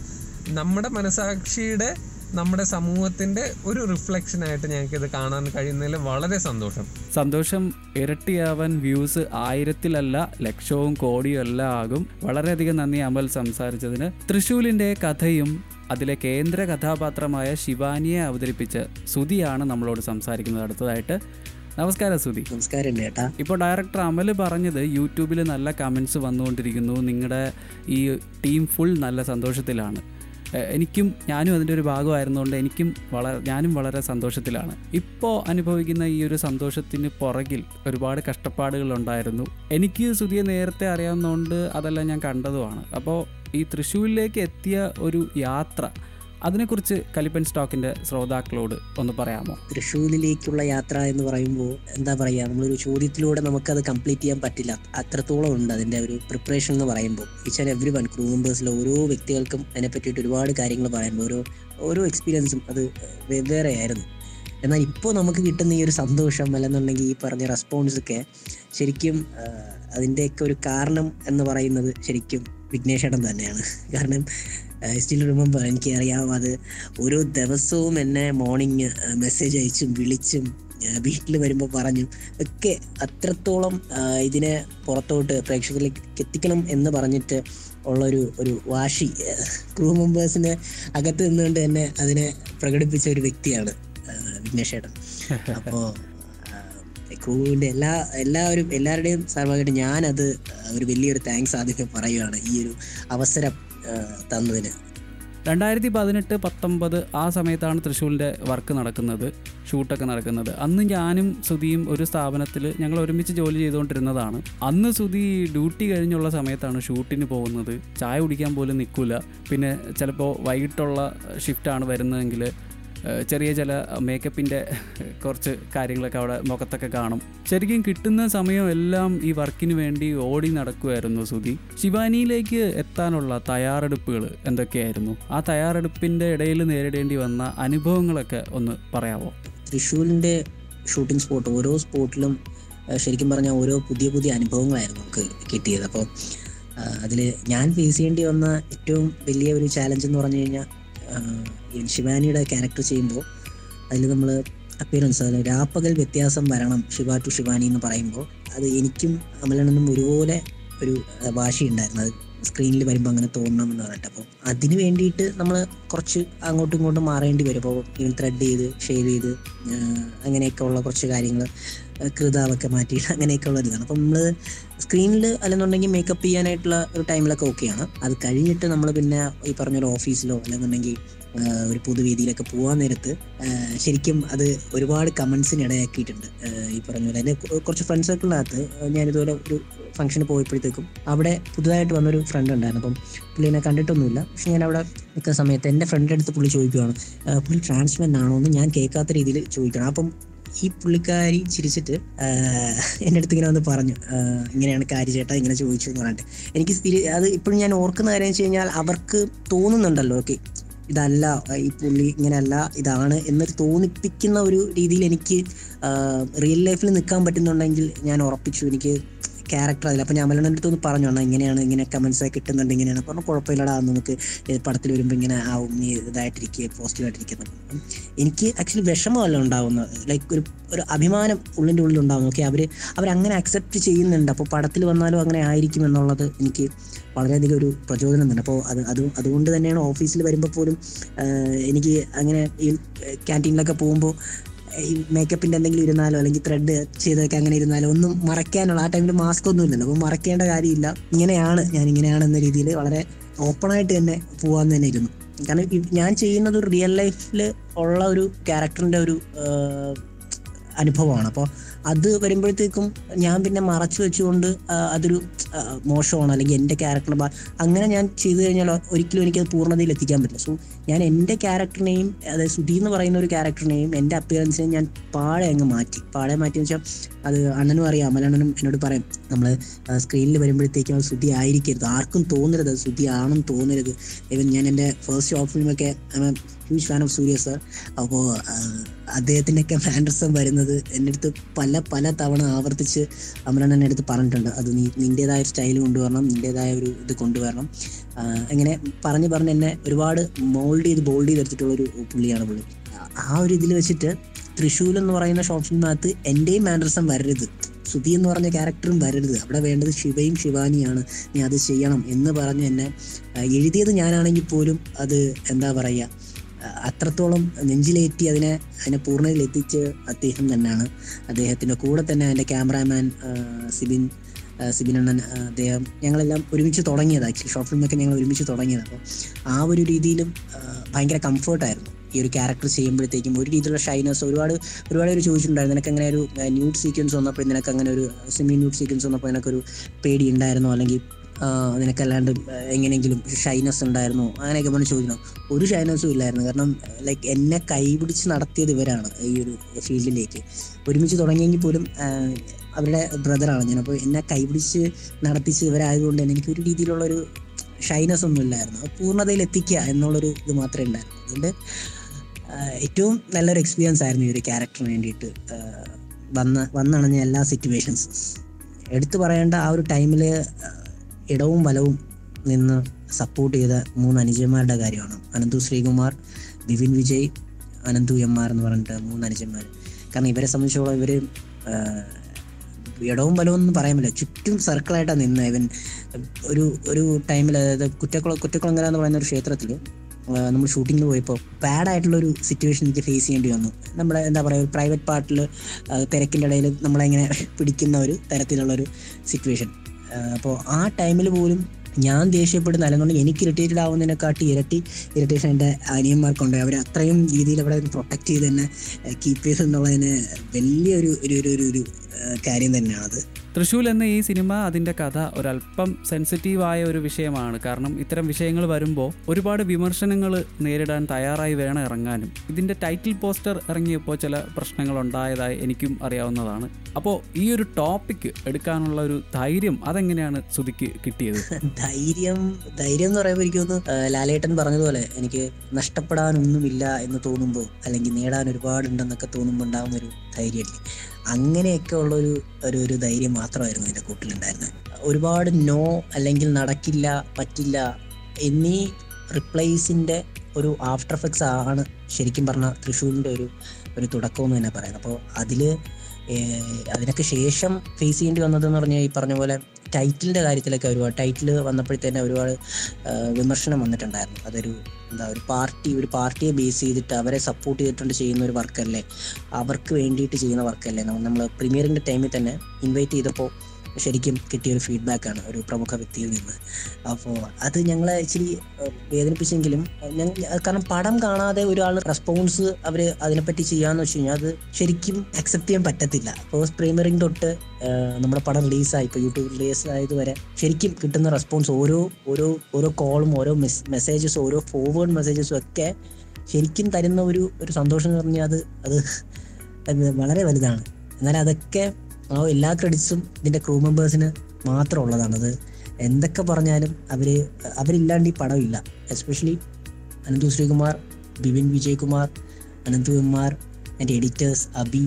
നമ്മുടെ മനസ്സാക്ഷിയുടെ നമ്മുടെ സമൂഹത്തിന്റെ ഒരു റിഫ്ലക്ഷൻ ആയിട്ട് ഞങ്ങൾക്ക് ഇത് കാണാൻ കഴിയുന്നതിൽ വളരെ സന്തോഷം. സന്തോഷം ഇരട്ടിയാവാൻ വ്യൂസ് ആയിരത്തിലല്ല ലക്ഷവും കോടിയും അല്ല ആകും. വളരെയധികം നന്ദി അമൽ സംസാരിച്ചതിന്. തൃശ്ശൂലിന്റെ കഥയും അതിലെ കേന്ദ്ര കഥാപാത്രമായ ശിവാനിയെ അവതരിപ്പിച്ച് സുധിയാണ് നമ്മളോട് സംസാരിക്കുന്നത്. അടുത്തതായിട്ട് നമസ്കാരം സുധി. നമസ്കാരം ചേട്ടാ. ഇപ്പോൾ ഡയറക്ടർ അമൽ പറഞ്ഞത് യൂട്യൂബിൽ നല്ല കമൻറ്റ്സ് വന്നുകൊണ്ടിരിക്കുന്നു, നിങ്ങളുടെ ഈ ടീം ഫുൾ നല്ല സന്തോഷത്തിലാണ്. എനിക്കും ഞാനും അതിൻ്റെ ഒരു ഭാഗമായിരുന്നുകൊണ്ട് എനിക്കും വളരെ ഞാനും വളരെ സന്തോഷത്തിലാണ്. ഇപ്പോൾ അനുഭവിക്കുന്ന ഈ ഒരു സന്തോഷത്തിന് പുറകിൽ ഒരുപാട് കഷ്ടപ്പാടുകളുണ്ടായിരുന്നു. എനിക്ക് സുധിയെ നേരത്തെ അറിയാവുന്നതുകൊണ്ട് അതെല്ലാം ഞാൻ കണ്ടതുമാണ്. അപ്പോൾ ഈ തൃശ്ശൂരിലേക്ക് എത്തിയ ഒരു യാത്ര, അതിനെക്കുറിച്ച് കലിപ്പൻ സ്റ്റോക്കിന്റെ ശ്രോതാക്കളോട് ഒന്ന് പറയാമോ? തൃശ്ശൂരിലേക്കുള്ള യാത്ര എന്ന് പറയുമ്പോൾ എന്താ പറയുക, നമ്മളൊരു ചോദ്യത്തിലൂടെ നമുക്കത് കംപ്ലീറ്റ് ചെയ്യാൻ പറ്റില്ല. അത്രത്തോളം ഉണ്ട് അതിൻ്റെ ഒരു പ്രിപ്പറേഷൻ എന്ന് പറയുമ്പോൾ. Each and every one crew മെമ്പേഴ്സിലെ ഓരോ വ്യക്തികൾക്കും അതിനെ പറ്റിയിട്ട് ഒരുപാട് കാര്യങ്ങൾ പറയുമ്പോൾ ഓരോ ഓരോ എക്സ്പീരിയൻസും അത് വെവ്വേറെ ആയിരുന്നു. എന്നാൽ ഇപ്പോൾ നമുക്ക് കിട്ടുന്ന ഈ ഒരു സന്തോഷം അല്ലെന്നുണ്ടെങ്കിൽ ഈ പറഞ്ഞ റെസ്പോൺസൊക്കെ ശരിക്കും അതിൻ്റെയൊക്കെ ഒരു കാരണം എന്ന് പറയുന്നത് ശരിക്കും വിഘ്നേഷേട്ടൻ തന്നെയാണ്. കാരണം ഐ സ്റ്റിൽ റിമെമ്പർ, എനിക്കറിയാം അത് ഓരോ ദിവസവും എന്നെ മോർണിംഗ് മെസ്സേജ് അയച്ചും വിളിച്ചും വീട്ടിൽ വരുമ്പോൾ പറഞ്ഞും ഒക്കെ അത്രത്തോളം ഇതിനെ പുറത്തോട്ട് പ്രേക്ഷകരിലേക്ക് എത്തിക്കണം എന്ന് പറഞ്ഞിട്ട് ഉള്ളൊരു ഒരു വാശി ക്രൂ മെമ്പേഴ്സിന് അകത്ത് നിന്നുകൊണ്ട് തന്നെ അതിനെ പ്രകടിപ്പിച്ച ഒരു വ്യക്തിയാണ് വിഘ്നേഷേട്ടൻ. അപ്പോൾ ക്രൂവിൻ്റെ എല്ലാ എല്ലാവരും എല്ലാവരുടെയും സർവ്വമായിട്ട് ഞാനത് ഒരു വലിയൊരു താങ്ക്സ് ആദ്യം പറയുകയാണ് ഈ ഒരു അവസരം തന്നതിന്. രണ്ടായിരത്തി പതിനെട്ട് പത്തൊമ്പത് ആ സമയത്താണ് തൃശ്ശൂരിൻ്റെ വർക്ക് നടക്കുന്നത്, ഷൂട്ടൊക്കെ നടക്കുന്നത്. അന്ന് ഞാനും സുധിയും ഒരു സ്ഥാപനത്തിൽ ഞങ്ങൾ ഒരുമിച്ച് ജോലി ചെയ്തുകൊണ്ടിരുന്നതാണ്. അന്ന് സുധി ഡ്യൂട്ടി കഴിഞ്ഞുള്ള സമയത്താണ് ഷൂട്ടിന് പോകുന്നത്. ചായ കുടിക്കാൻ പോലും നിൽക്കില്ല. പിന്നെ ചിലപ്പോൾ വൈകിട്ടുള്ള ഷിഫ്റ്റാണ് വരുന്നതെങ്കിൽ ചെറിയ ചില മേക്കപ്പിൻ്റെ കുറച്ച് കാര്യങ്ങളൊക്കെ അവിടെ മുഖത്തൊക്കെ കാണും. ശരിക്കും കിട്ടുന്ന സമയം എല്ലാം ഈ വർക്കിന് വേണ്ടി ഓടി നടക്കുമായിരുന്നു സുധി. ശിവാനിയിലേക്ക് എത്താനുള്ള തയ്യാറെടുപ്പുകൾ എന്തൊക്കെയായിരുന്നു? ആ തയ്യാറെടുപ്പിൻ്റെ ഇടയിൽ നേരിടേണ്ടി വന്ന അനുഭവങ്ങളൊക്കെ ഒന്ന് പറയാമോ? തൃശ്ശൂരിൻ്റെ ഷൂട്ടിംഗ് സ്പോട്ട് ഓരോ സ്പോട്ടിലും ശരിക്കും പറഞ്ഞാൽ ഓരോ പുതിയ പുതിയ അനുഭവങ്ങളായിരുന്നു നമുക്ക് കിട്ടിയത്. അപ്പോൾ അതിൽ ഞാൻ ഫേസ് ചെയ്യേണ്ടി വന്ന ഏറ്റവും വലിയ ഒരു ചാലഞ്ച് എന്ന് പറഞ്ഞു കഴിഞ്ഞാൽ ശിവാനിയുടെ ക്യാരക്ടർ ചെയ്യുമ്പോൾ അതിൽ നമ്മൾ അപ്പിയറൻസ്, അതിൽ രാപ്പകൽ വ്യത്യാസം വരണം ശിവ ടു ശിവാനി എന്ന് പറയുമ്പോൾ. അത് എനിക്കും അമലണ്ണനും ഒരുപോലെ ഒരു ഭാഷയുണ്ടായിരുന്നു, അത് സ്ക്രീനിൽ വരുമ്പോൾ അങ്ങനെ തോന്നണം എന്ന് പറഞ്ഞിട്ട്. അപ്പോൾ അതിന് വേണ്ടിയിട്ട് നമ്മൾ കുറച്ച് അങ്ങോട്ടും ഇങ്ങോട്ടും മാറേണ്ടി വരും. അപ്പോൾ ഇവൻ ത്രെഡ് ചെയ്ത് ഷേവ് ചെയ്ത് അങ്ങനെയൊക്കെ ഉള്ള കുറച്ച് കാര്യങ്ങൾ, കൃതാവൊക്കെ മാറ്റിയിട്ട് അങ്ങനെയൊക്കെ ഉള്ള ഇതാണ്. അപ്പം നമ്മൾ സ്ക്രീനിൽ അല്ലെന്നുണ്ടെങ്കിൽ മേക്കപ്പ് ചെയ്യാനായിട്ടുള്ള ഒരു ടൈമിലൊക്കെ ഓക്കെയാണ്. അത് കഴിഞ്ഞിട്ട് നമ്മൾ പിന്നെ ഈ പറഞ്ഞൊരു ഓഫീസിലോ അല്ലെന്നുണ്ടെങ്കിൽ ഒരു പൊതുവേദിയിലൊക്കെ പോകാൻ നേരത്ത് ശരിക്കും അത് ഒരുപാട് കമൻസിന് ഇടയാക്കിയിട്ടുണ്ട്. ഈ പറഞ്ഞ പോലെ എൻ്റെ കുറച്ച് ഫ്രണ്ട് സർക്കിളിനകത്ത് ഞാനിതുപോലെ ഒരു ഫംഗ്ഷന് പോയപ്പോഴത്തേക്കും അവിടെ പുതുതായിട്ട് വന്നൊരു ഫ്രണ്ട് ഉണ്ടായിരുന്നു. അപ്പം പുള്ളി എന്നെ കണ്ടിട്ടൊന്നുമില്ല. പക്ഷെ ഞാൻ അവിടെ നിൽക്കുന്ന സമയത്ത് എൻ്റെ ഫ്രണ്ടിൻ്റെ അടുത്ത് പുള്ളി ചോദിക്കുകയാണ്, പുള്ളി ട്രാൻസ്മെൻ ആണോ എന്ന് ഞാൻ കേൾക്കാത്ത രീതിയിൽ ചോദിക്കണം. അപ്പം ഈ പുള്ളിക്കാരി ചിരിച്ചിട്ട് എൻ്റെ അടുത്ത് ഇങ്ങനെ വന്ന് പറഞ്ഞു, ഇങ്ങനെയാണ് കാര്യ ചേട്ടാ ഇങ്ങനെ ചോദിച്ചു എന്ന് പറഞ്ഞിട്ട്. എനിക്ക് സ്ഥിരം അത് ഇപ്പോഴും ഞാൻ ഓർക്കുന്ന കാര്യം വെച്ച് കഴിഞ്ഞാൽ അവർക്ക് തോന്നുന്നുണ്ടല്ലോ, ഓക്കെ ഇതല്ല ഈ പുള്ളി ഇങ്ങനെയല്ല ഇതാണ് എന്നൊരു തോന്നിപ്പിക്കുന്ന ഒരു രീതിയിൽ എനിക്ക് റിയൽ ലൈഫിൽ നിൽക്കാൻ പറ്റുന്നുണ്ടെങ്കിൽ ഞാൻ ഉറപ്പിച്ചു എനിക്ക് ക്യാരക്ടർ അതിൽ. അപ്പം ഞാൻ അമലണ്ണൻ്റെ അടുത്ത് ഒന്ന് പറഞ്ഞു, അണ്ണാ ഇങ്ങനെയാണ് ഇങ്ങനെ കമൻസൊക്കെ കിട്ടുന്നുണ്ട് ഇങ്ങനെയാണ്. അപ്പോൾ കുഴപ്പമില്ലടാ, നമുക്ക് പടത്തിൽ വരുമ്പോൾ ഇങ്ങനെ ആവും, നീ ഇതായിട്ടിരിക്കുക പോസിറ്റീവായിട്ടിരിക്കുന്നത്. എനിക്ക് ആക്ച്വലി വിഷമമല്ല ഉണ്ടാവുന്നത്, ലൈക്ക് ഒരു ഒരു അഭിമാനം ഉള്ളിൻ്റെ ഉള്ളിൽ ഉണ്ടാവുന്നു. ഓക്കെ അവർ അവരങ്ങനെ അക്സെപ്റ്റ് ചെയ്യുന്നുണ്ട്, അപ്പോൾ പടത്തിൽ വന്നാലും അങ്ങനെ ആയിരിക്കും എന്നുള്ളത് എനിക്ക് വളരെയധികം ഒരു പ്രചോദനം തന്നെ. അപ്പോൾ അത് അത് അതുകൊണ്ട് തന്നെയാണ് ഓഫീസിൽ വരുമ്പോൾ പോലും എനിക്ക് അങ്ങനെ ഈ ക്യാൻറ്റീനിലൊക്കെ പോകുമ്പോൾ ഈ മേക്കപ്പിൻ്റെ എന്തെങ്കിലും ഇരുന്നാലോ അല്ലെങ്കിൽ ത്രെഡ് ചെയ്തൊക്കെ അങ്ങനെ ഇരുന്നാലോ ഒന്നും മറയ്ക്കാനുള്ള, ആ ടൈമിൽ മാസ്ക് ഒന്നും ഇല്ലല്ലോ, അപ്പോൾ മറയ്ക്കേണ്ട കാര്യമില്ല. ഇങ്ങനെയാണ് ഞാൻ ഇങ്ങനെയാണെന്ന രീതിയിൽ വളരെ ഓപ്പണായിട്ട് തന്നെ പോകാമെന്ന് തന്നെ ഇരുന്നു. കാരണം ഞാൻ ചെയ്യുന്നത് ഒരു റിയൽ ലൈഫിൽ ഉള്ള ഒരു ക്യാരക്ടറിൻ്റെ ഒരു അനുഭവമാണ്. അപ്പോൾ അത് വരുമ്പോഴത്തേക്കും ഞാൻ പിന്നെ മറച്ചു വെച്ചുകൊണ്ട് അതൊരു മോശമാണ് അല്ലെങ്കിൽ എൻ്റെ ക്യാരക്ടർ അങ്ങനെ ഞാൻ ചെയ്തു കഴിഞ്ഞാൽ ഒരിക്കലും എനിക്കത് പൂർണ്ണതയിൽ എത്തിക്കാൻ പറ്റില്ല. സോ ഞാൻ എൻ്റെ ക്യാരക്ടറിനെയും, അതായത് സുധി എന്ന് പറയുന്ന ഒരു ക്യാരക്ടറിനെയും എൻ്റെ അപ്പിയറൻസിനെയും ഞാൻ പാടെ അങ്ങ് മാറ്റി പാടെ മാറ്റിയെന്ന് വെച്ചാൽ അത് അണ്ണനും അറിയാം, അമലണ്ണനും എന്നോട് പറയും, നമ്മൾ സ്ക്രീനിൽ വരുമ്പോഴത്തേക്കും അത് സുധി ആയിരിക്കരുത്, ആർക്കും തോന്നരുത് അത് സുധി ആണെന്ന് തോന്നരുത്. ഇവൻ ഞാൻ എൻ്റെ ഫസ്റ്റ് ഷോർട്ട് ഫിലിമൊക്കെ huge fan of Suriya sir. അപ്പോൾ അദ്ദേഹത്തിൻ്റെയൊക്കെ ഫാൻഡ്രസം വരുന്നത് എൻ്റെ അടുത്ത് പല പല പല തവണ ആവർത്തിച്ച് അമലണ്ണൻ എടുത്ത് പറഞ്ഞിട്ടുണ്ട്, അത് നീ നിൻ്റെതായ സ്റ്റൈൽ കൊണ്ടുവരണം, നിൻ്റെതായ ഒരു ഇത് കൊണ്ടുവരണം. അങ്ങനെ പറഞ്ഞ് പറഞ്ഞ് എന്നെ ഒരുപാട് മോൾഡ് ചെയ്ത് ബോൾഡ് ചെയ്തെടുത്തിട്ടുള്ളൊരു പുള്ളിയാണ് പുള്ളി. ആ ഒരു ഇതിൽ വെച്ചിട്ട് തൃശ്ശൂൽ എന്ന് പറയുന്ന ഷോർട്ട് ഫിലിമിനകത്ത് എൻ്റെയും മാൻഡ്രസും വരരുത്, സുധി എന്ന് പറഞ്ഞ ക്യാരക്ടറും വരരുത്, അവിടെ വേണ്ടത് ശിവയും ശിവാനിയാണ്, നീ അത് ചെയ്യണം എന്ന് പറഞ്ഞ് എന്നെ എഴുതിയത് ഞാനാണെങ്കിൽ പോലും അത് എന്താ പറയുക, അത്രത്തോളം നെഞ്ചിലേറ്റി അതിനെ അതിനെ പൂർണ്ണതയിലെത്തിച്ച് അദ്ദേഹം തന്നെയാണ്. അദ്ദേഹത്തിൻ്റെ കൂടെ തന്നെ എൻ്റെ ക്യാമറാമാൻ സിബിൻ സിബിൻ അണ്ണൻ, അദ്ദേഹം ഞങ്ങളെല്ലാം ഒരുമിച്ച് തുടങ്ങിയത്, ആക്ച്വലി ഷോർട്ട് ഫിലിമൊക്കെ ഞങ്ങൾ ഒരുമിച്ച് തുടങ്ങിയത്. അപ്പോൾ ആ ഒരു രീതിയിലും ഭയങ്കര കംഫേർട്ടായിരുന്നു ഈ ഒരു ക്യാരക്ടർ ചെയ്യുമ്പോഴത്തേക്കും. ഒരു രീതിയിലുള്ള ഷൈനസ് ഒരുപാട് ഒരുപാട് പേര് ചോദിച്ചിട്ടുണ്ടായിരുന്നു, നിനക്ക് അങ്ങനെ ഒരു ന്യൂഡ് സീക്വൻസ് വന്നപ്പോൾ നിനക്ക് അങ്ങനെ ഒരു സെമി ന്യൂഡ് സീക്വൻസ് വന്നപ്പോൾ നിനക്കൊരു പേടി ഉണ്ടായിരുന്നോ, അല്ലെങ്കിൽ നിനക്കല്ലാണ്ട് എങ്ങനെയെങ്കിലും ഷൈനസ് ഉണ്ടായിരുന്നോ, അങ്ങനെയൊക്കെ പറഞ്ഞ് ചോദിക്കണം. ഒരു ഷൈനസും ഇല്ലായിരുന്നു. കാരണം ലൈക്ക് എന്നെ കൈപിടിച്ച് നടത്തിയത് ഇവരാണ് ഈ ഒരു ഫീൽഡിലേക്ക്. ഒരുമിച്ച് തുടങ്ങിയെങ്കിൽ പോലും അവരുടെ ബ്രദറാണ് ഞാൻ, അപ്പോൾ എന്നെ കൈപിടിച്ച് നടത്തിച്ച് ഇവരായതുകൊണ്ട് തന്നെ എനിക്കൊരു രീതിയിലുള്ളൊരു ഷൈനസ് ഒന്നും ഇല്ലായിരുന്നു. പൂർണ്ണതയിൽ എത്തിക്കുക എന്നുള്ളൊരു ഇത് മാത്രമേ ഉണ്ടായിരുന്നു. അതുകൊണ്ട് ഏറ്റവും നല്ലൊരു എക്സ്പീരിയൻസ് ആയിരുന്നു ഈ ഒരു ക്യാരക്ടറിന് വേണ്ടിയിട്ട് വന്ന വന്നണഞ്ഞ എല്ലാ സിറ്റുവേഷൻസും. എടുത്തു പറയേണ്ട ആ ഒരു ടൈമിൽ ഇടവും വലവും നിന്ന് സപ്പോർട്ട് ചെയ്ത മൂന്ന് അനുജന്മാരുടെ കാര്യമാണ്. അനന്തു ശ്രീകുമാർ, ബിവിൻ വിജയ്, അനന്തു എം ആർ എന്ന് പറഞ്ഞിട്ട് മൂന്ന് അനുജന്മാർ. കാരണം ഇവരെ സംബന്ധിച്ചോളം ഇവർ ഇടവും വലവും എന്ന് പറയാൻ പറ്റില്ല, ചുറ്റും സർക്കിളായിട്ടാണ് നിന്നത്. ഇവൻ ഒരു ഒരു ടൈമിൽ, അതായത് കുറ്റക്കുള കുറ്റക്കുളങ്കര എന്ന് പറയുന്ന ഒരു ക്ഷേത്രത്തിൽ നമ്മൾ ഷൂട്ടിങ്ങിന് പോയപ്പോൾ ബാഡായിട്ടുള്ളൊരു സിറ്റുവേഷൻ എനിക്ക് ഫേസ് ചെയ്യേണ്ടി വന്നു. നമ്മുടെ എന്താ പറയുക, ഒരു പ്രൈവറ്റ് പാർട്ടിൽ തിരക്കിൻ്റെ ഇടയിൽ നമ്മളെങ്ങനെ പിടിക്കുന്ന ഒരു തരത്തിലുള്ളൊരു സിറ്റുവേഷൻ. അപ്പോൾ ആ ടൈമിൽ പോലും ഞാൻ ദേഷ്യപ്പെടുന്ന, അല്ലെന്നുണ്ടെങ്കിൽ എനിക്ക് ഇറിറ്റേറ്റഡ് ആവുന്നതിനെക്കാട്ടി ഇരട്ടി ഇറിറ്റേഷൻ എൻ്റെ അനിയന്മാർക്കുണ്ട്. അവർ അത്രയും രീതിയിൽ അവിടെ പ്രൊട്ടക്ട് ചെയ്ത് തന്നെ കീപ്പ് ചെയ്ത് എന്നുള്ളതിന് വലിയൊരു ഒരു ഒരു കാര്യം തന്നെയാണ് അത്. തൃശ്ശൂൽ എന്ന ഈ സിനിമ, അതിൻ്റെ കഥ ഒരല്പം സെൻസിറ്റീവായ ഒരു വിഷയമാണ്. കാരണം ഇത്തരം വിഷയങ്ങൾ വരുമ്പോൾ ഒരുപാട് വിമർശനങ്ങൾ നേരിടാൻ തയ്യാറായി വേണം ഇറങ്ങാനും. ഇതിൻ്റെ ടൈറ്റിൽ പോസ്റ്റർ ഇറങ്ങിയപ്പോൾ ചില പ്രശ്നങ്ങൾ ഉണ്ടായതായി എനിക്കും അറിയാവുന്നതാണ്. അപ്പോൾ ഈ ഒരു ടോപ്പിക് എടുക്കാനുള്ള ഒരു ധൈര്യം അതെങ്ങനെയാണ് സുധിക്ക് കിട്ടിയത്? ധൈര്യം ധൈര്യം എന്ന് പറയുമ്പോൾ എനിക്കൊന്ന് ലാലേട്ടൻ പറഞ്ഞതുപോലെ, എനിക്ക് നഷ്ടപ്പെടാനൊന്നുമില്ല എന്ന് തോന്നുമ്പോൾ അല്ലെങ്കിൽ നേടാൻ ഒരുപാടുണ്ടെന്നൊക്കെ തോന്നുമ്പോൾ ഉണ്ടാകുന്നൊരു ധൈര്യമില്ലേ, അങ്ങനെയൊക്കെ ഉള്ളൊരു ഒരു ഒരു ധൈര്യം മാത്രമായിരുന്നു എൻ്റെ കൂട്ടിലുണ്ടായിരുന്നത്. ഒരുപാട് നോ അല്ലെങ്കിൽ നടക്കില്ല, പറ്റില്ല എന്നീ റിപ്ലൈസിൻ്റെ ഒരു ആഫ്റ്റർ എഫക്ട്സ് ആണ് ശരിക്കും പറഞ്ഞാൽ തൃശ്ശൂരിൻ്റെ ഒരു ഒരു തുടക്കമെന്ന് തന്നെ പറയാം. അപ്പോൾ അതിൽ അതിനൊക്കെ ശേഷം ഫേസ് ചെയ്യേണ്ടി വന്നതെന്ന് പറഞ്ഞാൽ ഈ പറഞ്ഞ പോലെ ടൈറ്റിലിൻ്റെ കാര്യത്തിലൊക്കെ ഒരുപാട് ടൈറ്റിൽ വന്നപ്പോഴത്തേന്നെ ഒരുപാട് വിമർശനം വന്നിട്ടുണ്ടായിരുന്നു. അതൊരു എന്താ ഒരു പാർട്ടി ഒരു പാർട്ടിയെ ബേസ് ചെയ്തിട്ട് അവരെ സപ്പോർട്ട് ചെയ്തിട്ടുണ്ട് ചെയ്യുന്ന ഒരു വർക്കല്ലേ, അവർക്ക് വേണ്ടിയിട്ട് ചെയ്യുന്ന വർക്കല്ലേ. നമ്മൾ പ്രീമിയറിൻ്റെ ടൈമിൽ തന്നെ ഇൻവൈറ്റ് ചെയ്തപ്പോൾ ശരിക്കും കിട്ടിയൊരു ഫീഡ്ബാക്കാണ് ഒരു പ്രമുഖ വ്യക്തിയിൽ നിന്ന്. അപ്പോൾ അത് ഞങ്ങളെ ഇച്ചിരി വേദനിപ്പിച്ചെങ്കിലും, കാരണം പടം കാണാതെ ഒരാൾ റെസ്പോൺസ് അവർ അതിനെപ്പറ്റി ചെയ്യാമെന്ന് വെച്ച് കഴിഞ്ഞാൽ അത് ശരിക്കും അക്സെപ്റ്റ് ചെയ്യാൻ പറ്റത്തില്ല. അപ്പോൾ പ്രീമിയറിങ് തൊട്ട് നമ്മുടെ പടം റിലീസായി, ഇപ്പോൾ യൂട്യൂബ് റിലീസ് ആയതുവരെ ശരിക്കും കിട്ടുന്ന റെസ്പോൺസ്, ഓരോ ഓരോ ഓരോ കോളും ഓരോ മെസ് മെസ്സേജസും ഓരോ ഫോർവേഡ് മെസ്സേജസും ഒക്കെ ശരിക്കും തരുന്ന ഒരു ഒരു സന്തോഷം എന്ന് പറഞ്ഞാൽ അത് അത് വളരെ വലുതാണ്. എന്നാൽ അതൊക്കെ ആ എല്ലാ ക്രെഡിറ്റ്സും ഇതിൻ്റെ ക്രൂ മെമ്പേഴ്സിന് മാത്രം ഉള്ളതാണത്. എന്തൊക്കെ പറഞ്ഞാലും അവർ അവരില്ലാണ്ട് ഈ പടമില്ല. Especially Ananthu Sreekumar, Bipin Vijaykumar, Ananthu M R, എൻ്റെ എഡിറ്റേഴ്സ് അബി,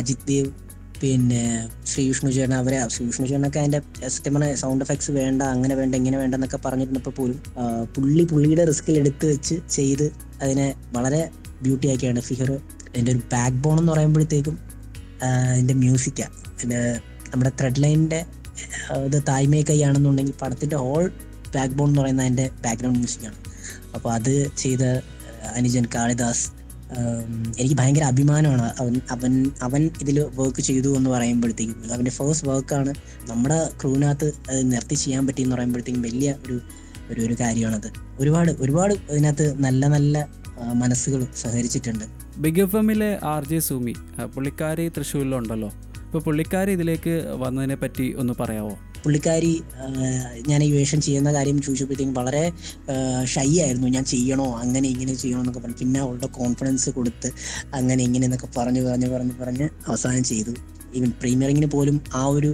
അജിത് ദേവ്, പിന്നെ ശ്രീ വിഷ്ണു ചേട്ടൻ. അവരെ ശ്രീ വിഷ്ണു ചേട്ടനൊക്കെ അതിൻ്റെ സത്യം പറഞ്ഞ സൗണ്ട് എഫക്ട്സ് വേണ്ട, അങ്ങനെ വേണ്ട, ഇങ്ങനെ വേണ്ട എന്നൊക്കെ പറഞ്ഞിരുന്നപ്പോൾ പോലും പുള്ളി പുള്ളിയുടെ റിസ്കിൽ എടുത്ത് വെച്ച് ചെയ്ത് അതിനെ വളരെ ബ്യൂട്ടി ആക്കിയാണ് ഫിഹർ. എൻ്റെ ഒരു ബാക്ക് ബോൺ എന്ന് പറയുമ്പോഴത്തേക്കും എൻ്റെ മ്യൂസിക്കാണ്. എൻ്റെ നമ്മുടെ ത്രെഡ് ലൈനിൻ്റെ ഇത് തായ്മേക്കൈ ആണെന്നുണ്ടെങ്കിൽ പടത്തിൻ്റെ ഹോൾ ബാക്ക് ബോൺ എന്ന് പറയുന്നത് അതിൻ്റെ ബാക്ക്ഗ്രൗണ്ട് മ്യൂസിക്കാണ്. അപ്പോൾ അത് ചെയ്ത അനുജൻ കാളിദാസ്, എനിക്ക് ഭയങ്കര അഭിമാനമാണ് അവൻ അവൻ അവൻ ഇതിൽ വർക്ക് ചെയ്തു എന്ന് പറയുമ്പോഴത്തേക്കും. അവൻ്റെ ഫസ്റ്റ് വർക്കാണ് നമ്മുടെ ക്രൂവിനകത്ത് അത് നിർത്തി ചെയ്യാൻ പറ്റിയെന്ന് പറയുമ്പോഴത്തേക്കും വലിയ ഒരു ഒരു ഒരു കാര്യമാണത്. ഒരുപാട് ഒരുപാട് ഇതിനകത്ത് നല്ല നല്ല മനസ്സുകൾ സഹകരിച്ചിട്ടുണ്ട്. ബിഗ് എഫ് എമ്മിലെ ആർ ജെ സുമി പുള്ളിക്കാരി തൃശ്ശൂരിലുണ്ടല്ലോ, അപ്പോൾ പുള്ളിക്കാരി ഇതിലേക്ക് വന്നതിനെ പറ്റി ഒന്ന് പറയാമോ? പുള്ളിക്കാരി ഞാൻ ഈ വേഷം ചെയ്യുന്ന കാര്യം ചോദിച്ചപ്പോഴത്തേക്കും വളരെ ഷൈ ആയിരുന്നു. ഞാൻ ചെയ്യണോ, അങ്ങനെ ഇങ്ങനെ ചെയ്യണോ എന്നൊക്കെ പറഞ്ഞു. പിന്നെ അവളുടെ കോൺഫിഡൻസ് കൊടുത്ത് അങ്ങനെ ഇങ്ങനെ എന്നൊക്കെ പറഞ്ഞ് പറഞ്ഞ് പറഞ്ഞ് പറഞ്ഞ് അവസാനം ചെയ്തു. ഈവൻ പ്രീമിയറിങ്ങിന് പോലും ആ ഒരു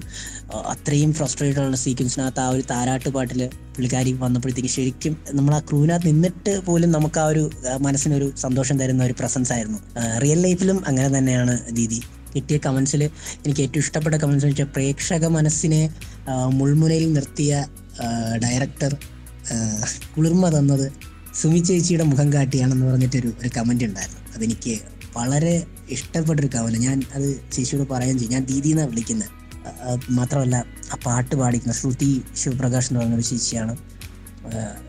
അത്രയും ഫ്രസ്ട്രേറ്റഡ് ഉള്ള സീക്വൻസിനകത്ത് ആ ഒരു താരാട്ട് പാട്ടിൽ പുള്ളിക്കാരി വന്നപ്പോഴത്തേക്ക് ശരിക്കും നമ്മൾ ആ ക്രൂവിനകത്ത് നിന്നിട്ട് പോലും നമുക്ക് ആ ഒരു മനസ്സിനൊരു സന്തോഷം തരുന്ന ഒരു പ്രസൻസ് ആയിരുന്നു. റിയൽ ലൈഫിലും അങ്ങനെ തന്നെയാണ് ദീദി. കിട്ടിയ കമൻസിൽ എനിക്ക് ഏറ്റവും ഇഷ്ടപ്പെട്ട കമൻസ് എന്ന് വെച്ചാൽ പ്രേക്ഷക മനസ്സിനെ മുൾമുനയിൽ നിർത്തിയ ഡയറക്ടർ കുളിർമ തന്നത് സുമി ചേച്ചിയുടെ മുഖം കാട്ടിയാണെന്ന് പറഞ്ഞിട്ടൊരു ഒരു കമൻറ്റ് ഉണ്ടായിരുന്നു. അതെനിക്ക് വളരെ ഇഷ്ടപ്പെട്ടൊരു കമൻറ്റ്. ഞാൻ അത് ചേച്ചിയോട് പറയാൻ ചെയ്യും. ഞാൻ ദീദി എന്നാണ് വിളിക്കുന്നത്. മാത്രമല്ല ആ പാട്ട് പാടിക്കുന്ന ശ്രുതി ശിവപ്രകാശ് എന്ന് പറഞ്ഞൊരു ചേച്ചിയാണ്.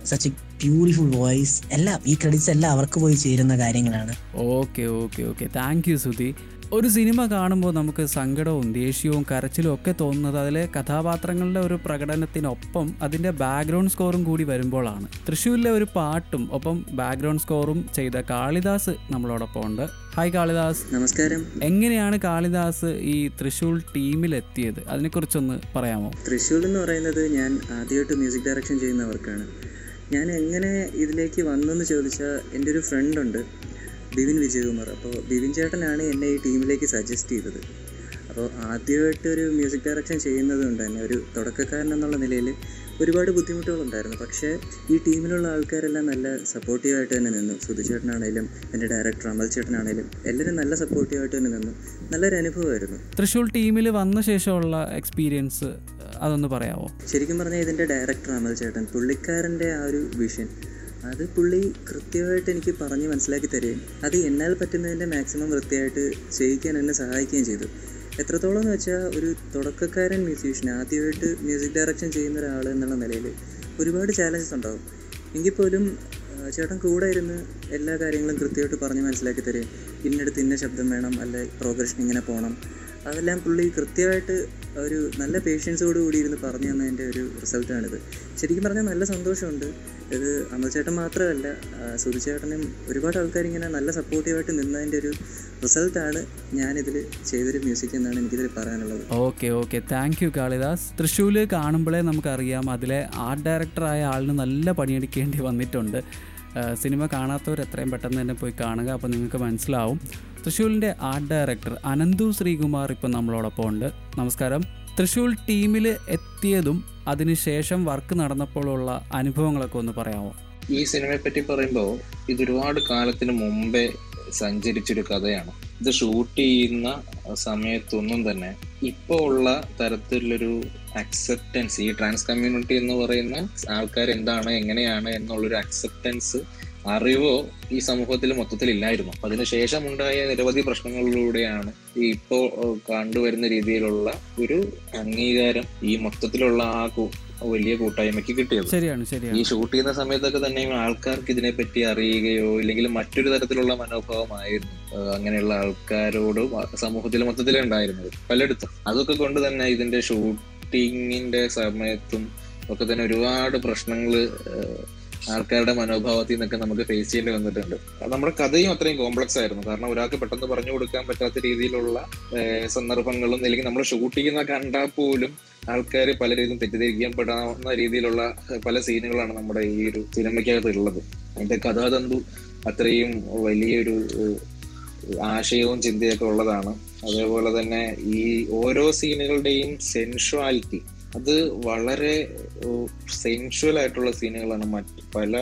Such a beautiful voice. എല്ലാം ഈ ക്രെഡിറ്റ്സ് എല്ലാം അവർക്ക് പോയി ചേരുന്ന കാര്യങ്ങളാണ്. Okay okay okay thank you Sudhi. ഒരു സിനിമ കാണുമ്പോൾ നമുക്ക് സങ്കടവും ദേഷ്യവും കരച്ചിലും ഒക്കെ തോന്നുന്നത് അതിലെ കഥാപാത്രങ്ങളുടെ ഒരു പ്രകടനത്തിനൊപ്പം അതിൻ്റെ ബാക്ക്ഗ്രൗണ്ട് സ്കോറും കൂടി വരുമ്പോഴാണ്. തൃശ്ശൂരിലെ ഒരു പാട്ടും ഒപ്പം ബാക്ക്ഗ്രൗണ്ട് സ്കോറും ചെയ്ത കാളിദാസ് നമ്മളോടൊപ്പം ഉണ്ട്. ഹായ് കാളിദാസ്, നമസ്കാരം. എങ്ങനെയാണ് കാളിദാസ് ഈ തൃശ്ശൂർ ടീമിലെത്തിയത്? അതിനെക്കുറിച്ചൊന്ന് പറയാമോ? തൃശ്ശൂർ എന്ന് പറയുന്നത് ഞാൻ ആദ്യമായിട്ട് മ്യൂസിക് ഡയറക്ഷൻ ചെയ്യുന്നവർക്കാണ്. ഞാൻ എങ്ങനെ ഇതിലേക്ക് വന്നെന്ന് ചോദിച്ചാൽ എൻ്റെ ഒരു ഫ്രണ്ടുണ്ട് ബിവിൻ വിജയ് കുമാർ. അപ്പോൾ ബിവിൻ ചേട്ടനാണ് എന്നെ ഈ ടീമിലേക്ക് സജസ്റ്റ് ചെയ്തത്. അപ്പോൾ ആദ്യമായിട്ടൊരു മ്യൂസിക് ഡയറക്ഷൻ ചെയ്യുന്നത് കൊണ്ട് തന്നെ ഒരു തുടക്കക്കാരൻ എന്നുള്ള നിലയിൽ ഒരുപാട് ബുദ്ധിമുട്ടുകളുണ്ടായിരുന്നു. പക്ഷേ ഈ ടീമിലുള്ള ആൾക്കാരെല്ലാം നല്ല സപ്പോർട്ടീവായിട്ട് തന്നെ നിന്നു. സുധി ചേട്ടനാണേലും എൻ്റെ ഡയറക്ടർ അമൽ ചേട്ടനാണേലും എല്ലാവരും നല്ല സപ്പോർട്ടീവായിട്ട് തന്നെ നിന്നു. നല്ലൊരു അനുഭവമായിരുന്നു. തൃശ്ശൂർ ടീമിൽ വന്ന ശേഷമുള്ള എക്സ്പീരിയൻസ് അതൊന്ന് പറയാമോ? ശരിക്കും പറഞ്ഞാൽ ഇതിൻ്റെ ഡയറക്ടർ അമൽ ചേട്ടൻ പുള്ളിക്കാരൻ്റെ ആ ഒരു വിഷൻ അത് പുള്ളി കൃത്യമായിട്ട് എനിക്ക് പറഞ്ഞ് മനസ്സിലാക്കി തരികയും അത് എന്നാൽ പറ്റുന്നതിൻ്റെ മാക്സിമം വൃത്തിയായിട്ട് ചെയ്യിക്കാൻ എന്നെ സഹായിക്കുകയും ചെയ്തു. എത്രത്തോളം എന്ന് വെച്ചാൽ ഒരു തുടക്കക്കാരൻ മ്യൂസീഷ്യൻ ആദ്യമായിട്ട് മ്യൂസിക് ഡയറക്ഷൻ ചെയ്യുന്ന ഒരാൾ എന്നുള്ള നിലയിൽ ഒരുപാട് ചാലഞ്ചസ് ഉണ്ടാകും. എങ്കിൽ പോലും ചേട്ടൻ കൂടെ ഇരുന്ന് എല്ലാ കാര്യങ്ങളും കൃത്യമായിട്ട് പറഞ്ഞ് മനസ്സിലാക്കി തരികയും ഇന്നടുത്ത് ഇന്ന ശബ്ദം വേണം, അല്ലെ പ്രോഗ്രഷൻ ഇങ്ങനെ പോകണം, അതെല്ലാം പുള്ളി കൃത്യമായിട്ട് ഒരു നല്ല പേഷ്യൻസോട് കൂടി ഇരുന്ന് പറഞ്ഞു തന്നതിൻ്റെ ഒരു റിസൾട്ടാണിത്. ശരിക്കും പറഞ്ഞാൽ നല്ല സന്തോഷമുണ്ട്. ഇത് അമൽചേട്ടൻ മാത്രമല്ല, സുധിച്ചേട്ടനും ഒരുപാട് ആൾക്കാരിങ്ങനെ നല്ല സപ്പോർട്ടീവായിട്ട് നിന്നതിൻ്റെ ഒരു റിസൾട്ടാണ് ഞാനിതിൽ ചെയ്തൊരു മ്യൂസിക് എന്നാണ് എനിക്കിതിൽ പറയാനുള്ളത്. Okay okay thank you Kalidas. Thrissur കാണുമ്പോഴേ നമുക്കറിയാം അതിലെ ആർട്ട് ഡയറക്ടറായ ആളിന് നല്ല പണിയെടുക്കേണ്ടി വന്നിട്ടുണ്ട്. സിനിമ കാണാത്തവർ എത്രയും പെട്ടെന്ന് തന്നെ പോയി കാണുക, അപ്പോൾ നിങ്ങൾക്ക് മനസ്സിലാവും. തൃശ്ശൂരിൻ്റെ ആർട്ട് ഡയറക്ടർ അനന്തു ശ്രീകുമാർ ഇപ്പം നമ്മളോടൊപ്പം ഉണ്ട്. നമസ്കാരം. തൃശ്ശൂർ ടീമിൽ എത്തിയതും അതിനുശേഷം വർക്ക് നടന്നപ്പോഴുള്ള അനുഭവങ്ങളൊക്കെ ഒന്ന് പറയാമോ? ഈ സിനിമയെ പറ്റി പറയുമ്പോൾ ഇതൊരുപാട് കാലത്തിന് മുമ്പേ സഞ്ചരിച്ചൊരു കഥയാണ്. ഇത് ഷൂട്ട് ചെയ്യുന്ന സമയത്തൊന്നും തന്നെ ഇപ്പോൾ ഉള്ള തരത്തിലൊരു അക്സെപ്റ്റൻസ്, ഈ ട്രാൻസ് കമ്മ്യൂണിറ്റി എന്ന് പറയുന്ന ആൾക്കാർ എന്താണ് എങ്ങനെയാണ് എന്നുള്ളൊരു അക്സെപ്റ്റൻസ് അറിവോ ഈ സമൂഹത്തിൽ മൊത്തത്തിൽ ഇല്ലായിരുന്നു. അതിനുശേഷം ഉണ്ടായ നിരവധി പ്രശ്നങ്ങളിലൂടെയാണ് ഇപ്പോൾ കണ്ടുവരുന്ന രീതിയിലുള്ള ഒരു അംഗീകാരം ഈ മൊത്തത്തിലുള്ള ആ വലിയ കൂട്ടായ്മയ്ക്ക് കിട്ടിയത്. ശരിയാണ്, ശരിയാണ്. ഈ ഷൂട്ട് ചെയ്യുന്ന സമയത്തൊക്കെ തന്നെ ആൾക്കാർക്ക് ഇതിനെപ്പറ്റി അറിയുകയോ ഇല്ലെങ്കിൽ മറ്റൊരു തരത്തിലുള്ള മനോഭാവമായിരുന്നു അങ്ങനെയുള്ള ആൾക്കാരോട് സമൂഹത്തിൽ മൊത്തത്തിലേ ഉണ്ടായിരുന്നത് പലയിടത്തും. അതൊക്കെ കൊണ്ട് തന്നെ ഇതിന്റെ ഷൂട്ടിങ്ങിന്റെ സമയത്തും ഒക്കെ തന്നെ ഒരുപാട് പ്രശ്നങ്ങള് ആൾക്കാരുടെ മനോഭാവത്തിൽ നിന്നൊക്കെ നമുക്ക് ഫേസ് ചെയ്യേണ്ടി വന്നിട്ടുണ്ട്. നമ്മുടെ കഥയും അത്രയും കോംപ്ലക്സ് ആയിരുന്നു. കാരണം ഒരാൾക്ക് പെട്ടെന്ന് പറഞ്ഞു കൊടുക്കാൻ പറ്റാത്ത രീതിയിലുള്ള സന്ദർഭങ്ങളും അല്ലെങ്കിൽ നമ്മൾ ഷൂട്ട് ചെയ്യുന്ന കണ്ടാൽ പോലും ആൾക്കാർ പല രീതിയിലും തെറ്റിദ്ധരിക്കപ്പെടാവുന്ന രീതിയിലുള്ള പല സീനുകളാണ് നമ്മുടെ ഈ ഒരു സിനിമയ്ക്കകത്തുള്ളത്. അതിന്റെ കഥാതന്തു അത്രയും വലിയൊരു ആശയവും ചിന്തയൊക്കെ ഉള്ളതാണ്. അതേപോലെ തന്നെ ഈ ഓരോ സീനുകളുടെയും സെൻഷ്വാലിറ്റി, അത് വളരെ സെൻഷ്വൽ ആയിട്ടുള്ള സീനുകളാണ് മറ്റ് പല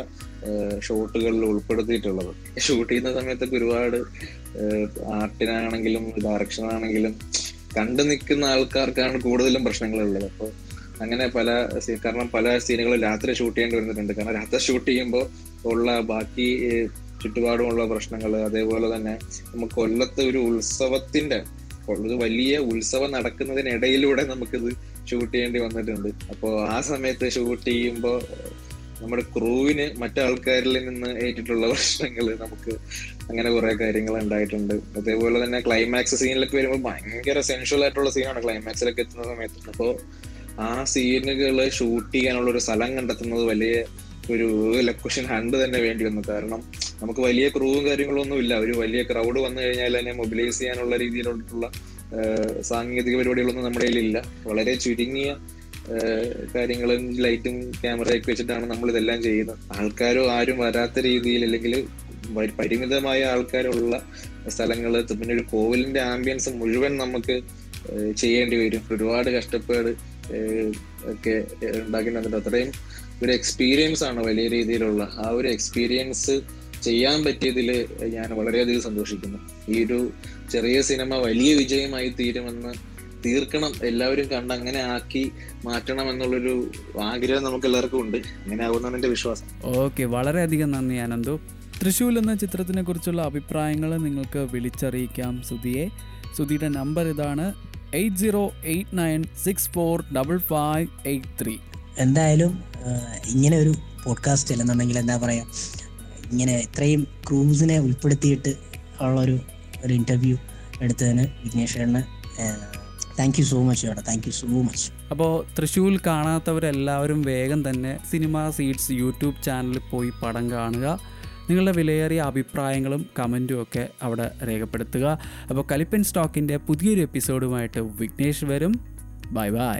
ഷോട്ടുകളിൽ ഉൾപ്പെടുത്തിയിട്ടുള്ളത്. ഷൂട്ട് ചെയ്യുന്ന സമയത്തൊക്കെ ഒരുപാട് ആർട്ടിനാണെങ്കിലും ഡയറക്ഷനാണെങ്കിലും കണ്ടു നിൽക്കുന്ന ആൾക്കാർക്കാണ് കൂടുതലും പ്രശ്നങ്ങളുള്ളത്. അപ്പോൾ അങ്ങനെ പല കാരണം പല സീനുകളും രാത്രി ഷൂട്ട് ചെയ്യേണ്ടി വരുന്നിട്ടുണ്ട്. കാരണം രാത്രി ഷൂട്ട് ചെയ്യുമ്പോൾ ഉള്ള ബാക്കി ചുറ്റുപാടുമുള്ള പ്രശ്നങ്ങൾ, അതേപോലെ തന്നെ നമുക്ക് കൊല്ലത്ത് ഒരു ഉത്സവത്തിന്റെ ഒരു വലിയ ഉത്സവം നടക്കുന്നതിനിടയിലൂടെ നമുക്കിത് ഷൂട്ട് ചെയ്യേണ്ടി വന്നിട്ടുണ്ട്. അപ്പോൾ ആ സമയത്ത് ഷൂട്ട് ചെയ്യുമ്പോൾ നമ്മുടെ ക്രൂവിന് മറ്റാൾക്കാരിൽ നിന്ന് ഏറ്റിട്ടുള്ള പ്രശ്നങ്ങൾ, നമുക്ക് അങ്ങനെ കുറെ കാര്യങ്ങൾ ഉണ്ടായിട്ടുണ്ട്. അതേപോലെ തന്നെ ക്ലൈമാക്സ് സീനിലൊക്കെ വരുമ്പോൾ ഭയങ്കര സെൻഷ്വൽ ആയിട്ടുള്ള സീനാണ് ക്ലൈമാക്സിലൊക്കെ എത്തുന്ന സമയത്ത്. അപ്പോൾ ആ സീനുകൾ ഷൂട്ട് ചെയ്യാനുള്ള ഒരു സ്ഥലം കണ്ടെത്തുന്നത് വലിയ ഒരു ലൊക്കേഷൻ ഹണ്ട് തന്നെ വേണ്ടി വന്നു. കാരണം നമുക്ക് വലിയ ക്രൂവും കാര്യങ്ങളൊന്നും ഇല്ല. ഒരു വലിയ ക്രൗഡ് വന്നു കഴിഞ്ഞാൽ തന്നെ മൊബിലൈസ് ചെയ്യാനുള്ള രീതിയിലുള്ള സാങ്കേതിക പരിപാടികളൊന്നും നമ്മുടെ കയ്യിലില്ല. വളരെ ചുരുങ്ങിയ കാര്യങ്ങളും ലൈറ്റും ക്യാമറയൊക്കെ വെച്ചിട്ടാണ് നമ്മൾ ഇതെല്ലാം ചെയ്യുന്നത്. ആൾക്കാരും ആരും വരാത്ത രീതിയിൽ അല്ലെങ്കിൽ പരിമിതമായ ആൾക്കാരുള്ള സ്ഥലങ്ങൾ, പിന്നെ ഒരു കോവിലിന്റെ ആംബിയൻസ് മുഴുവൻ നമുക്ക് ചെയ്യേണ്ടി വരും. ഒരുപാട് കഷ്ടപ്പാട് ഒക്കെ ഉണ്ടാക്കേണ്ടി വന്നിട്ട് അത്രയും ഒരു എക്സ്പീരിയൻസ് ആണ് വലിയ രീതിയിലുള്ള. ആ ഒരു എക്സ്പീരിയൻസ് ചെയ്യാൻ പറ്റിയതിൽ ഞാൻ വളരെയധികം സന്തോഷിക്കുന്നു. ഈ ഒരു ചെറിയ സിനിമ വലിയ വിജയമായി തീരുമെന്ന് തീർക്കണം, എല്ലാവരും കണ്ട് അങ്ങനെ ആക്കി മാറ്റണം എന്നുള്ളൊരു ആഗ്രഹം നമുക്ക് എല്ലാവർക്കും ഉണ്ട്. അങ്ങനെ ആവുമെന്നാണ് എൻ്റെ വിശ്വാസം. ഓക്കെ, വളരെയധികം നന്ദി അനന്തു. തൃശ്ശൂൽ എന്ന ചിത്രത്തിനെ കുറിച്ചുള്ള അഭിപ്രായങ്ങൾ നിങ്ങൾക്ക് വിളിച്ചറിയിക്കാം സുധിയെ. സുധിയുടെ നമ്പർ ഇതാണ് eight zero eight nine six four double five eight three. എന്തായാലും ഇങ്ങനെ ഒരു പോഡ്കാസ്റ്റ് അല്ലെന്നുണ്ടെങ്കിൽ എന്താ പറയുക, ഇങ്ങനെ ഇത്രയും ക്രൂസിനെ ഉൾപ്പെടുത്തിയിട്ട് ഉള്ളൊരു ഒരു ഇൻ്റർവ്യൂ എടുത്തതിന് വിഘ്നേശ്വരന് താങ്ക് യു സോ മച്ച് ചേട്ടാ, താങ്ക് യു സോ മച്ച്. അപ്പോൾ തൃശ്ശൂൽ കാണാത്തവരെല്ലാവരും വേഗം തന്നെ സിനിമാ സീഡ്സ് യൂട്യൂബ് ചാനലിൽ പോയി പടം കാണുക. നിങ്ങളുടെ വിലയേറിയ അഭിപ്രായങ്ങളും കമൻറ്റും ഒക്കെ അവിടെ രേഖപ്പെടുത്തുക. അപ്പോൾ കലിപ്പൻ സ്റ്റോക്കിൻ്റെ പുതിയൊരു എപ്പിസോഡുമായിട്ട് വിഘ്നേഷ് വരും. Bye by.